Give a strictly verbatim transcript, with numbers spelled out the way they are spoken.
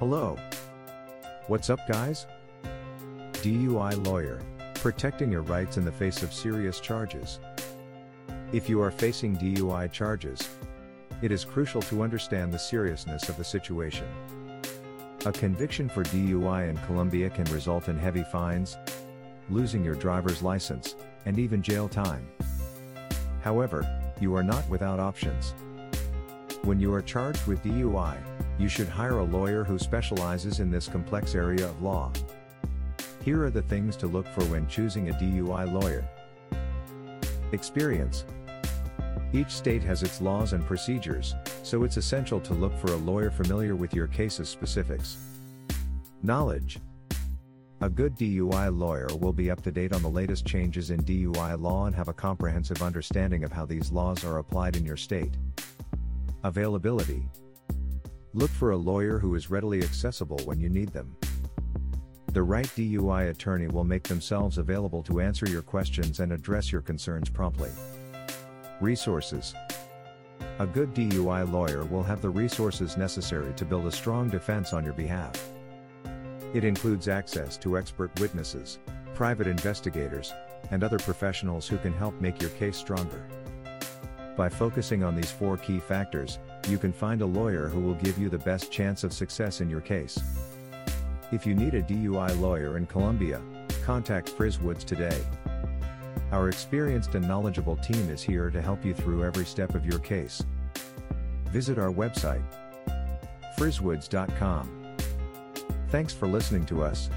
Hello. What's up, guys? D U I lawyer, protecting your rights in the face of serious charges. If you are facing D U I charges, it is crucial to understand the seriousness of the situation. A conviction for D U I in Columbia can result in heavy fines, losing your driver's license, and even jail time. However, you are not without options. When you are charged with D U I, you should hire a lawyer who specializes in this complex area of law. Here are the things to look for when choosing a D U I lawyer. Experience. Each state has its laws and procedures, so it's essential to look for a lawyer familiar with your case's specifics. Knowledge. A good D U I lawyer will be up to date on the latest changes in D U I law and have a comprehensive understanding of how these laws are applied in your state. Availability. Look for a lawyer who is readily accessible when you need them. The right D U I attorney will make themselves available to answer your questions and address your concerns promptly. Resources. A good D U I lawyer will have the resources necessary to build a strong defense on your behalf. It includes access to expert witnesses, private investigators, and other professionals who can help make your case stronger. By focusing on these four key factors, you can find a lawyer who will give you the best chance of success in your case. If you need a D U I lawyer in Columbia, contact FrizWoods today. Our experienced and knowledgeable team is here to help you through every step of your case. Visit our website, friz woods dot com. Thanks for listening to us.